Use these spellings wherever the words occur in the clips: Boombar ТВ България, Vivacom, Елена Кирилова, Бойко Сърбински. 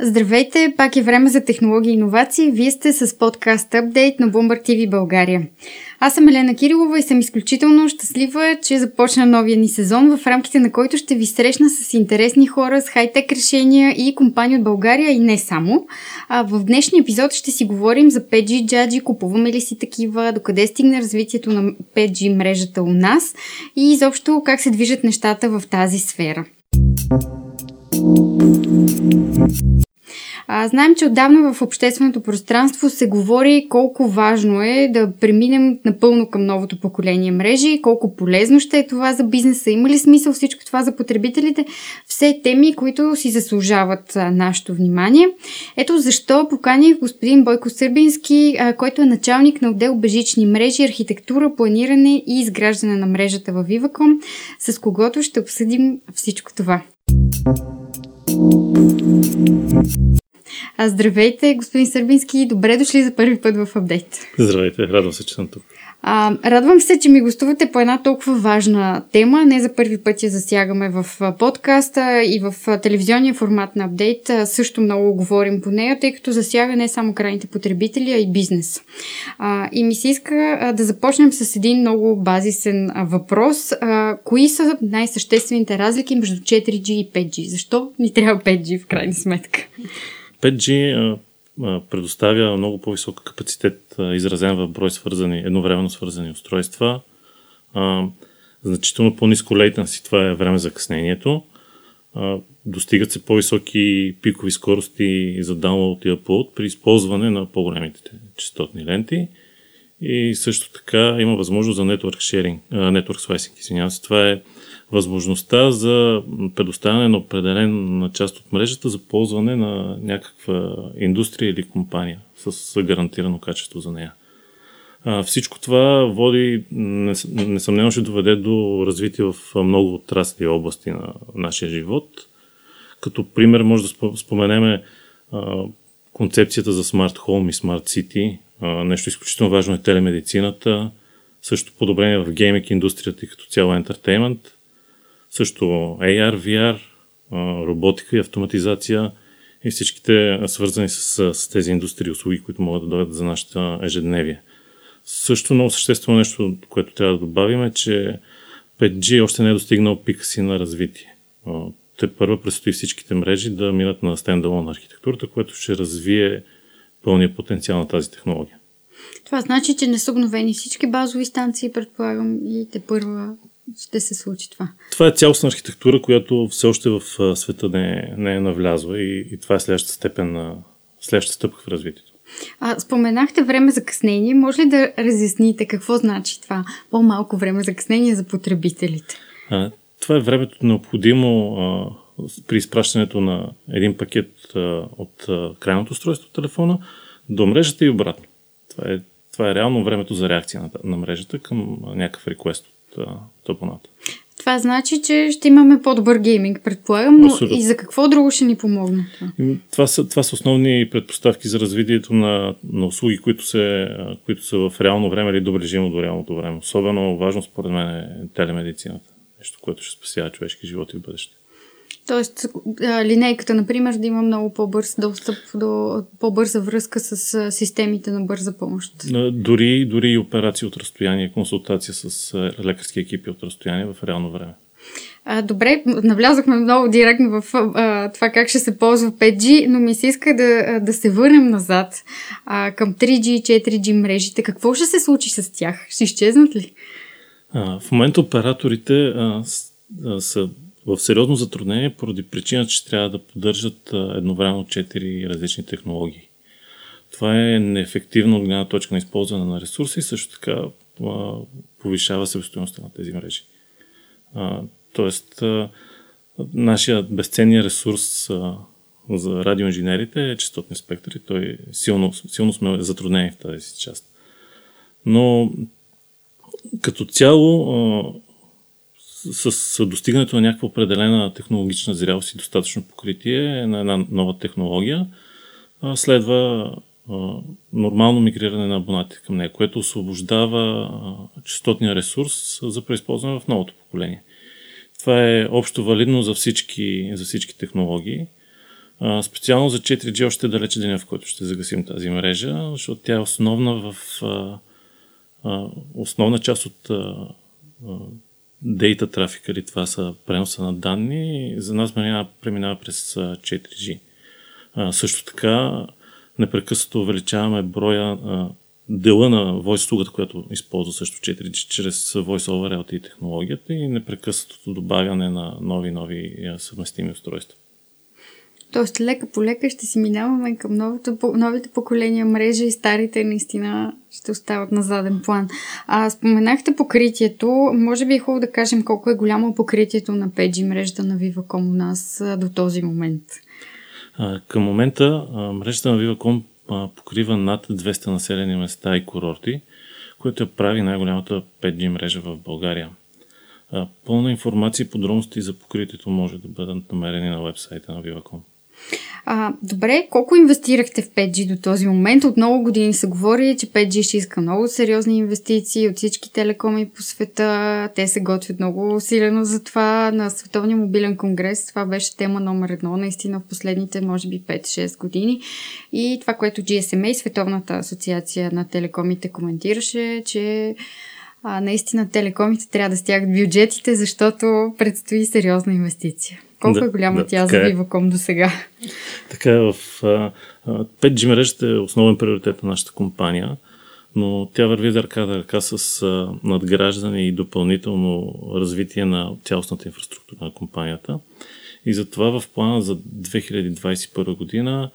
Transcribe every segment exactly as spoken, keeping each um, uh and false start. Здравейте, пак е време за технологии и иновации. Вие сте с подкаст Апдейт на Boombar ТВ България. Аз съм Елена Кирилова и съм изключително щастлива, че започна новия ни сезон, в рамките на който ще ви срещна с интересни хора, с хай-тек решения и компании от България и не само. А в днешния епизод ще си говорим за пет джи джаджи, купуваме ли си такива, докъде стигне развитието на пет джи мрежата у нас и изобщо как се движат нещата в тази сфера. А, знаем, че отдавна в общественото пространство се говори колко важно е да преминем напълно към новото поколение мрежи, колко полезно ще е това за бизнеса, има ли смисъл всичко това за потребителите, все теми, които си заслужават а, нашето внимание. Ето защо поканих господин Бойко Сърбински, а, който е началник на отдел бежични мрежи, архитектура, планиране и изграждане на мрежата във Vivacom, с когото ще обсъдим всичко това. А, здравейте, господин Сърбински, добре дошли за първи път в Апдейт. Здравейте, радвам се, че съм тук. А, радвам се, че ми гостувате по една толкова важна тема. Не за първи път я засягаме в подкаста и в телевизионния формат на Апдейт. Също много говорим по нея, тъй като засяга не само крайните потребители, а и бизнес. А, и ми се иска да започнем с един много базисен въпрос. А, кои са най-съществените разлики между четири джи и пет джи? Защо ни трябва пет джи в крайна сметка? пет джи а, а, предоставя много по-висок капацитет, а, изразен в брой свързани, едновременно свързани устройства. А, значително по-ниско latency, това е време за къснението. А, достигат се по-високи пикови скорости за download и upload при използване на по-големите честотни ленти. И също така има възможност за network sharing, а, network slicing, извинявам се. Това е възможността за предоставяне на определена част от мрежата за ползване на някаква индустрия или компания с гарантирано качество за нея. А, всичко това води, несъмнено ще доведе до развитие в много отрасли и области на нашия живот. Като пример може да споменеме а, концепцията за Smart Home и Smart City. А, нещо изключително важно е телемедицината, също подобрение в гейминг индустрията и като цяло ентертеймент. Също ей ар, ви ар, роботика и автоматизация и всичките свързани с, с тези индустрии услуги, които могат да дойдат за нашата ежедневие. Също много съществено нещо, което трябва да добавим е, че пет джи още не е достигнал пика си на развитие. Те първо предстои всичките мрежи да минат на стендалон архитектурата, което ще развие пълния потенциал на тази технология. Това значи, че не са обновени всички базови станции, предполагам, и те първа... ще се случи това. Това е цялостна архитектура, която все още в света не, не е навлязла и, и това е следващата степен, следващата стъпка в развитието. А, споменахте време за къснение. Може ли да разясните какво значи това по-малко време за къснение за потребителите? А, това е времето необходимо а, при изпращането на един пакет а, от а, крайното устройство от телефона до мрежата и обратно. Това е, това е реално времето за реакция на, на мрежата към някакъв реквест. Тъпоната. Това значи, че ще имаме по-добър гейминг, предполагам, но Абсолютно. И за какво друго ще ни помогне това? Това са, това са основни предпоставки за развитието на, на услуги, които, се, които са в реално време или доближимо до реалното време. Особено важно според мен е телемедицината. Нещо, което ще спасява човешки живот и в бъдеще. Тоест, линейката, например, да има много по-бърз достъп до по-бърза връзка с системите на бърза помощ. Дори, дори и операции от разстояние, консултация с лекарски екипи от разстояние в реално време. Добре, навлязохме много директно в а, това как ще се ползва пет джи, но ми се иска да, да се върнем назад а, към три джи и четири джи мрежите. Какво ще се случи с тях? Ще изчезнат ли? А, в момента операторите а, с, а, са в сериозно затруднение поради причина, че трябва да поддържат едновременно четири различни технологии. Това е неефективно от гледна точка на използване на ресурси и също така а, повишава себестойността на тези мрежи. А, тоест, а, нашия безценния ресурс а, за радиоинженерите е честотния спектър и той силно, силно сме затруднени в тази си част. Но като цяло а, с достигането на някаква определена технологична зрялост и достатъчно покритие на една нова технология, следва нормално мигриране на абонати към нея, което освобождава частотния ресурс за преизползване в новото поколение. Това е общо валидно за всички, за всички технологии. А, специално за четири джи още е далече деня, в който ще загасим тази мрежа, защото тя е основна, в, а, а, основна част от дейта трафика, или това са преноса на данни, за нас преминава през четири джи. А, също така непрекъснато увеличаваме броя, а, дела на voice-услугата, която използва също четири джи, чрез voice-over ел ти и технологията и непрекъснатото добавяне на нови-нови съвместими устройства. Тоест, лека по лека ще си минаваме към новото, новите поколения мрежи и старите наистина ще остават на заден план. А, споменахте покритието. Може би е хубаво да кажем колко е голямо покритието на пет джи мрежата на Vivacom у нас до този момент. А, към момента а, мрежата на Vivacom а, покрива над двеста населени места и курорти, което я прави най-голямата пет джи мрежа в България. А, пълна информация и подробности за покритието може да бъдат намерени на уебсайта на Vivacom. А, добре, колко инвестирахте в пет джи до този момент? От много години се говори, че пет джи ще иска много сериозни инвестиции от всички телекоми по света. Те се готвят много усилено за това. На Световния мобилен конгрес това беше тема номер едно, наистина в последните, може би, пет-шест години. И това, което джи ес ем а, Световната асоциация на телекомите, коментираше, че а, наистина телекомите трябва да стягат бюджетите, защото предстои сериозна инвестиция. Колко да, е голяма да, тя за Vivacom до сега? Така е, в а, пет джи мрежата е основен приоритет на нашата компания, но тя върви да ръка да ръка с а, надграждане и допълнително развитие на цялостната инфраструктура на компанията. И затова в плана за две хиляди двадесет и първа година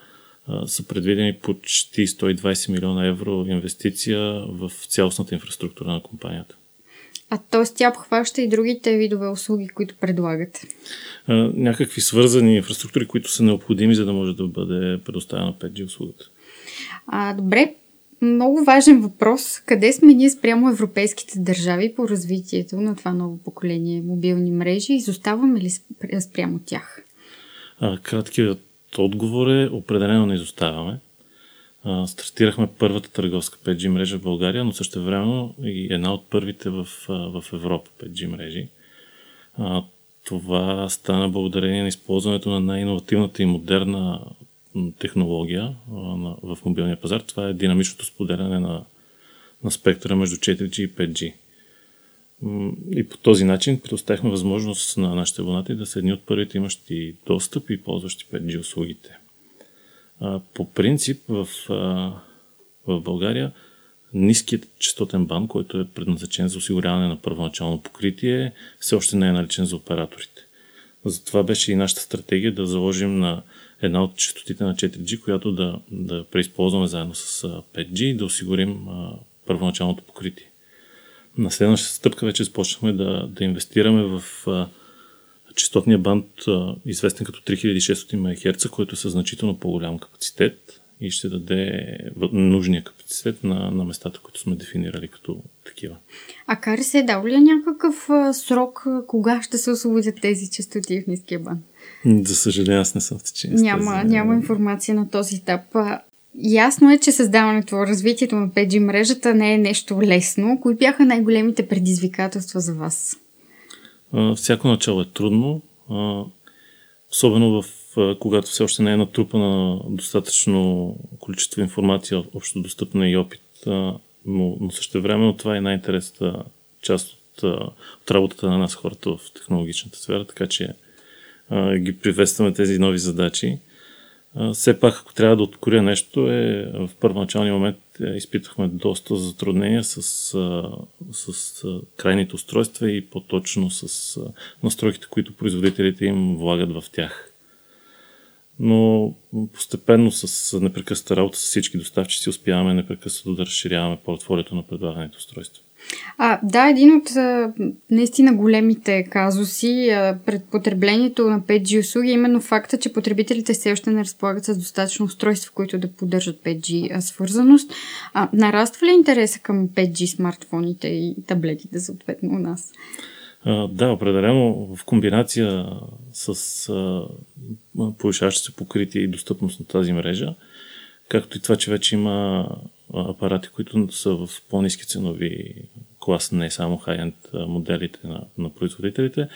а, са предвидени почти сто и двадесет милиона евро инвестиция в цялостната инфраструктура на компанията. А т.е. тя обхваща и другите видове услуги, които предлагат? Някакви свързани инфраструктури, които са необходими, за да може да бъде предоставена пет джи услугата. А, добре, много важен въпрос. Къде сме ние спрямо европейските държави по развитието на това ново поколение мобилни мрежи? Изоставаме ли спрямо тях? А, краткият отговор е: определено не изоставяме. Стартирахме първата търговска пет джи мрежа в България, но същевременно и една от първите в, в Европа пет джи мрежи. Това стана благодарение на използването на най-иновативната и модерна технология в мобилния пазар. Това е динамичното споделяне на, на спектъра между четири джи и пет джи. И по този начин предоставихме възможност на нашите абонати да са едни от първите имащи достъп и ползващи пет джи услугите. По принцип в, в България ниският частотен банд, който е предназначен за осигуряване на първоначално покритие, все още не е наличен за операторите. Затова беше и нашата стратегия да заложим на една от частотите на четири джи, която да, да преизползваме заедно с пет джи и да осигурим първоначалното покритие. На следващата стъпка вече започнахме да, да инвестираме в частотния банд, известен като три хиляди и шестстотин мегахерца, който е със значително по-голям капацитет и ще даде нужния капацитет на, на местата, които сме дефинирали като такива. А кари се е дал ли някакъв срок, кога ще се освободят тези частоти в ниския банд? За съжаление, аз не съм в течение. Няма, тези... няма информация на този етап. Ясно е, че създаването, развитието на пет джи мрежата не е нещо лесно. Кои бяха най-големите предизвикателства за вас? Всяко начало е трудно, особено в, когато все още не е натрупана достатъчно количество информация, общо достъпна и опит, но, но същевременно това е най-интересната част от, от работата на нас, хората в технологичната сфера, така че ги приветстваме тези нови задачи. Все пак, ако трябва да откоря нещо, е, в първоначалния момент изпитвахме доста затруднения с, с крайните устройства и по-точно с настройките, които производителите им влагат в тях. Но постепенно с непрекъсната работа с всички доставчици успяваме непрекъснато да разширяваме портфолиото на предлаганите устройства. А, да, един от а, наистина големите казуси а, пред потреблението на пет джи услуги е именно факта, че потребителите все още не разполагат с достатъчно устройства, които да поддържат пет джи свързаност. А, нараства ли интереса към пет джи смартфоните и таблетите съответно у нас? А, да, определено в комбинация с повишаващото се покритие и достъпност на тази мрежа, Както и това, че вече има апарати, които са в по-ниски ценови клас, не само хай-енд моделите на, на производителите.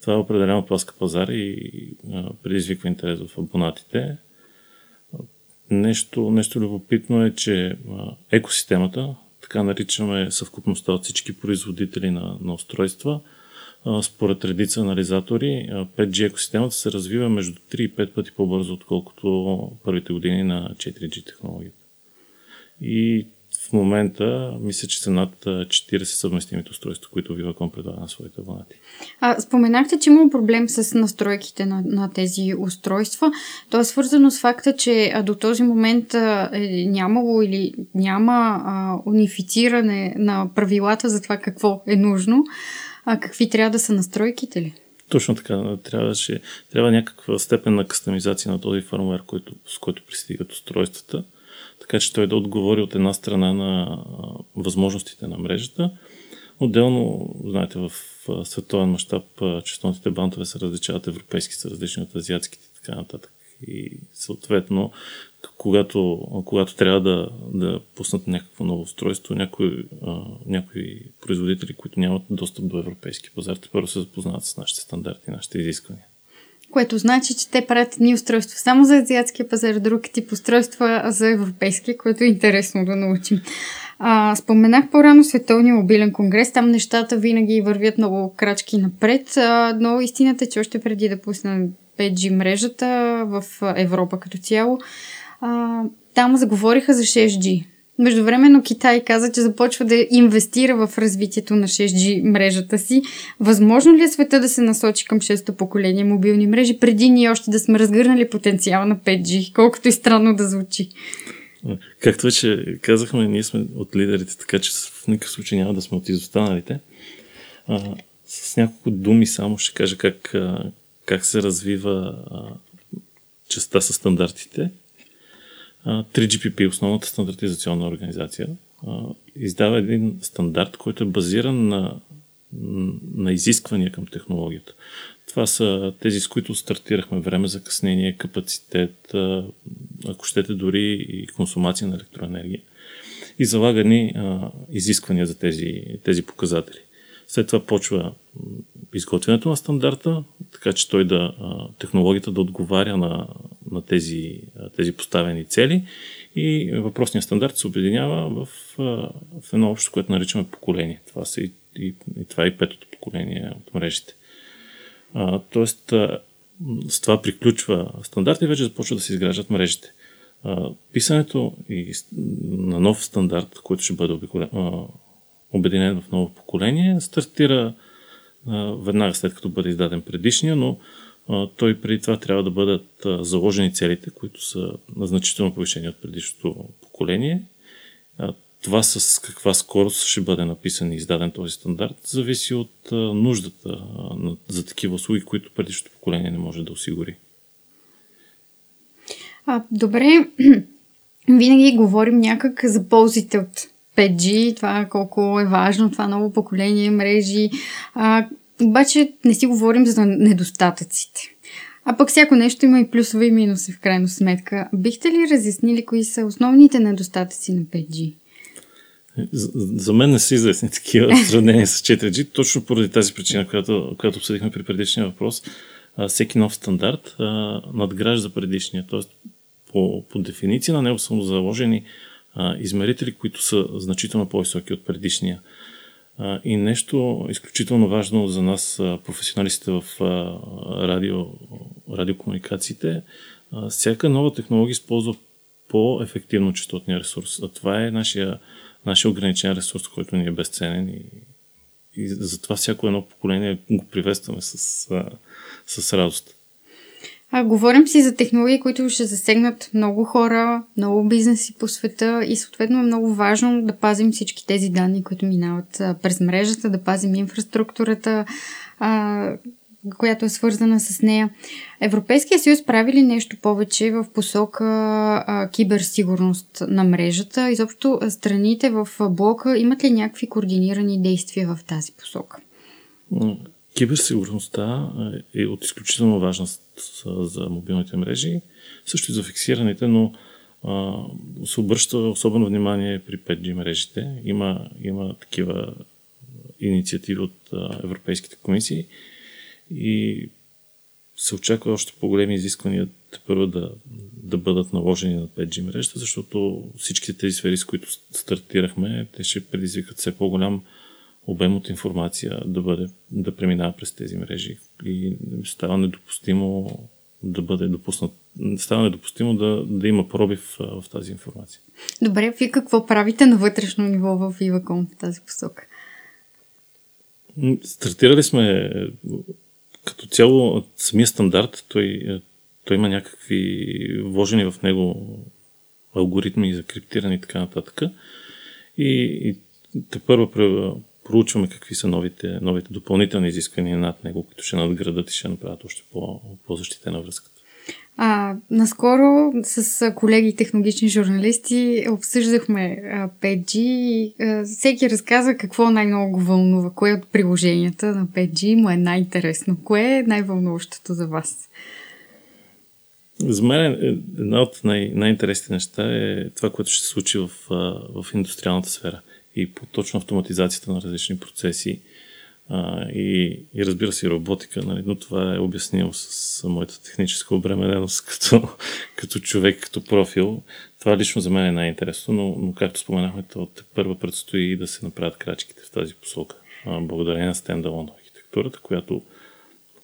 Това е определено пласка пазар и а, предизвиква интерес в абонатите. Нещо, нещо любопитно е, че а, екосистемата, така наричаме съвкупността от всички производители на, на устройства, а, според редица анализатори, пет джи екосистемата се развива между три и пет пъти по-бързо, отколкото първите години на четири джи технологията. И в момента мисля, че са над четиридесет съвместимите устройства, които Vivacom предлага на своите абонати. А, споменахте, че има проблем с настройките на, на тези устройства. То е свързано с факта, че а, до този момент а, е, нямало или няма а, унифициране на правилата за това какво е нужно. А, какви трябва да са настройките ли? Точно така. Трябваше, трябва някаква степен на кастомизация на този фърмуер, който, с който пристигат устройствата. Така че той да отговори от една страна на възможностите на мрежата. Отделно, знаете, в световен мащаб честотните бантове се различават, европейски са различни от азиатските и така нататък. И съответно, когато, когато трябва да, да пуснат някакво ново устройство, някои, някои производители, които нямат достъп до европейски пазар, първо се запознават с нашите стандарти, нашите изисквания. Което значи, че те правят едни устройства само за азиатския пазар, друг тип устройства за европейски, което е интересно да научим. А, споменах по-рано Световния мобилен конгрес, там нещата винаги вървят много крачки напред, а, но истината е, че още преди да пусна пет джи мрежата в Европа като цяло, а, там заговориха за шест джи. Междувременно Китай каза, че започва да инвестира в развитието на шест джи мрежата си. Възможно ли е света да се насочи към шесто поколение мобилни мрежи, преди ние още да сме разгърнали потенциала на пет джи, колкото и странно да звучи? Както вече казахме, ние сме от лидерите, така че в никакъв случай няма да сме от изостаналите. А, с няколко думи само ще кажа как, как се развива а, частта със стандартите. три джи пи пи, основната стандартизационна организация, издава един стандарт, който е базиран на, на изисквания към технологията. Това са тези, с които стартирахме: време за къснение, капацитет, ако щете дори и консумация на електроенергия, и залагани изисквания за тези, тези показатели. След това почва изготвянето на стандарта, така че той да, технологията да отговаря на, на тези, тези поставени цели, и въпросният стандарт се обединява в, в едно общо, което наричаме поколение. Това са и, и, и това е и петото поколение от мрежите. А, тоест, а, с това приключва стандарт и вече започва да се изграждат мрежите. А, писането и на нов стандарт, който ще бъде обиколен, обединен в ново поколение, стартира а, веднага след като бъде издаден предишния, но а, той преди това трябва да бъдат а, заложени целите, които са значително повишени от предишното поколение. А, това с каква скорост ще бъде написан и издаден този стандарт зависи от а, нуждата а, на, за такива услуги, които предишното поколение не може да осигури. А, добре, винаги говорим някак за ползите от пет джи, това колко е важно, това ново поколение мрежи. А, обаче не си говорим за недостатъците. А пък всяко нещо има и плюсове и минуси в крайна сметка. Бихте ли разяснили кои са основните недостатъци на пет джи? За, за мен не са известни такива сравнения с четири джи, точно поради тази причина, която, която обсъдихме при предишния въпрос. А, всеки нов стандарт а, надгражда предишния, т.е. по, по дефиниция на него са заложени измерители, които са значително по-високи от предишния. И нещо изключително важно за нас, професионалистите в радио, радиокомуникациите, всяка нова технология използва по-ефективно частотния ресурс. А това е нашия, нашия ограничен ресурс, който ни е безценен, и, и затова всяко едно поколение го приветстваме с, с радост. А, говорим си за технологии, които ще засегнат много хора, много бизнеси по света, и съответно е много важно да пазим всички тези данни, които минават а, през мрежата, да пазим инфраструктурата, а, която е свързана с нея. Европейския съюз прави ли нещо повече в посока а, киберсигурност на мрежата? Изобщо страните в блока имат ли някакви координирани действия в тази посока? Киберсигурността е от изключително важност за мобилните мрежи, също и за фиксираните, но се обръща особено внимание при пет джи мрежите. Има, има такива инициативи от европейските комисии и се очаква още по-големи изисквания първо да, да бъдат наложени на пет джи мрежата, защото всички тези сфери, с които стартирахме, те ще предизвикат все по-голям обем от информация да, бъде, да преминава през тези мрежи и става недопустимо да бъде допуснат. Става недопустимо да, да има пробив в тази информация. Добре, вие какво правите на вътрешно ниво в Vivacom в тази посока? Стартирали сме като цяло самия стандарт, той, той има някакви вложени в него алгоритми за криптиране и така нататък. И, и тепърва проучваме какви са новите, новите допълнителни изисквания над него, които ще надградат и ще направят още по, по-защитена връзката. А, наскоро с колеги технологични журналисти обсъждахме пет джи и всеки разказва какво най-много го вълнува, кое от приложенията на пет джи му е най-интересно, кое е най-вълнуващото за вас? За мен една от най- най-интересните неща е това, което ще се случи в, в индустриалната сфера и по-точно автоматизацията на различни процеси. А, и, и разбира се, и роботика, нали? Но това е обяснимо с моята техническа обремененост като, като човек, като профил. Това лично за мен е най-интересно, но, но както споменахме, то първо предстои да се направят крачките в тази посока. А, благодарение на стендалон архитектурата, която,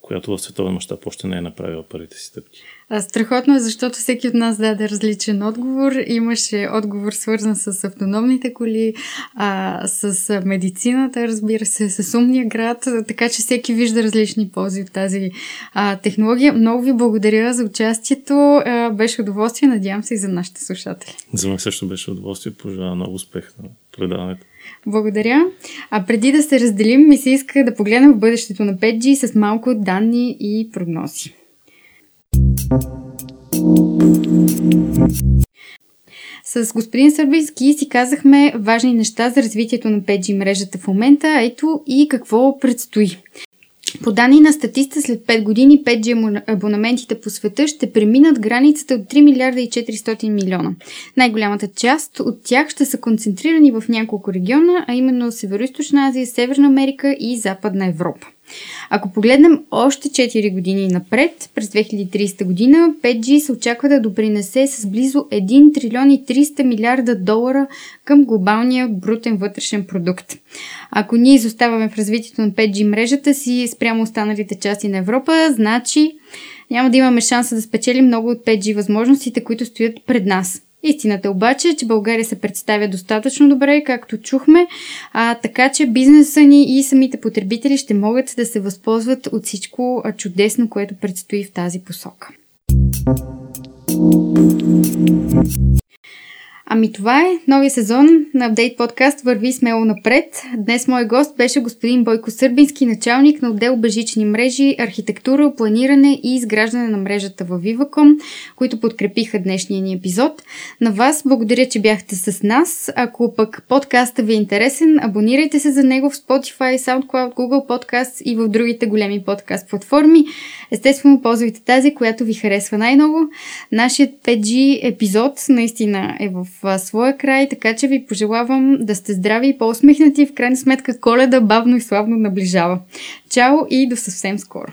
която в световен мащаб още не е направила първите си стъпки. А, страхотно е, защото всеки от нас даде различен отговор. Имаше отговор свързан с автономните коли, а, с медицината, разбира се, с умния град, така че всеки вижда различни ползи от тази а, технология. Много ви благодаря за участието. А, беше удоволствие, надявам се и за нашите слушатели. За мен също беше удоволствие. Пожелавам много успех на предаването. Благодаря. А преди да се разделим, ми се иска да погледнем в бъдещето на пет джи с малко данни и прогнози. С господин Сърбински си казахме важни неща за развитието на пет джи мрежата в момента, ето и какво предстои. По данни на статиста, след пет години пет джи абонаментите по света ще преминат границата от три милиарда и четиристотин милиона. Най-голямата част от тях ще са концентрирани в няколко региона, а именно Североизточна Азия, Северна Америка и Западна Европа. Ако погледнем още четири години напред, през две хиляди и тридесета година, пет джи се очаква да допринесе с близо един трилион и триста милиарда долара към глобалния брутен вътрешен продукт. Ако ние изоставаме в развитието на пет джи мрежата си спрямо останалите части на Европа, значи няма да имаме шанса да спечелим много от пет джи възможностите, които стоят пред нас. Истината обаче е, че България се представя достатъчно добре, както чухме, а, така че бизнеса ни и самите потребители ще могат да се възползват от всичко чудесно, което предстои в тази посока. Ами това е новия сезон на Апдейт подкаст "Върви смело напред". Днес мой гост беше господин Бойко Сърбински, началник на отдел бежични мрежи, архитектура, планиране и изграждане на мрежата във Vivacom, които подкрепиха днешния ни епизод. На вас благодаря, че бяхте с нас. Ако пък подкастът ви е интересен, абонирайте се за него в Spotify, SoundCloud, Google Podcasts и в другите големи подкаст платформи. Естествено, ползвайте тази, която ви харесва най-много. Нашият пет джи епизод наистина е в своя край, така че ви пожелавам да сте здрави и по-усмихнати. В крайна сметка Коледа бавно и славно наближава. Чао и до съвсем скоро!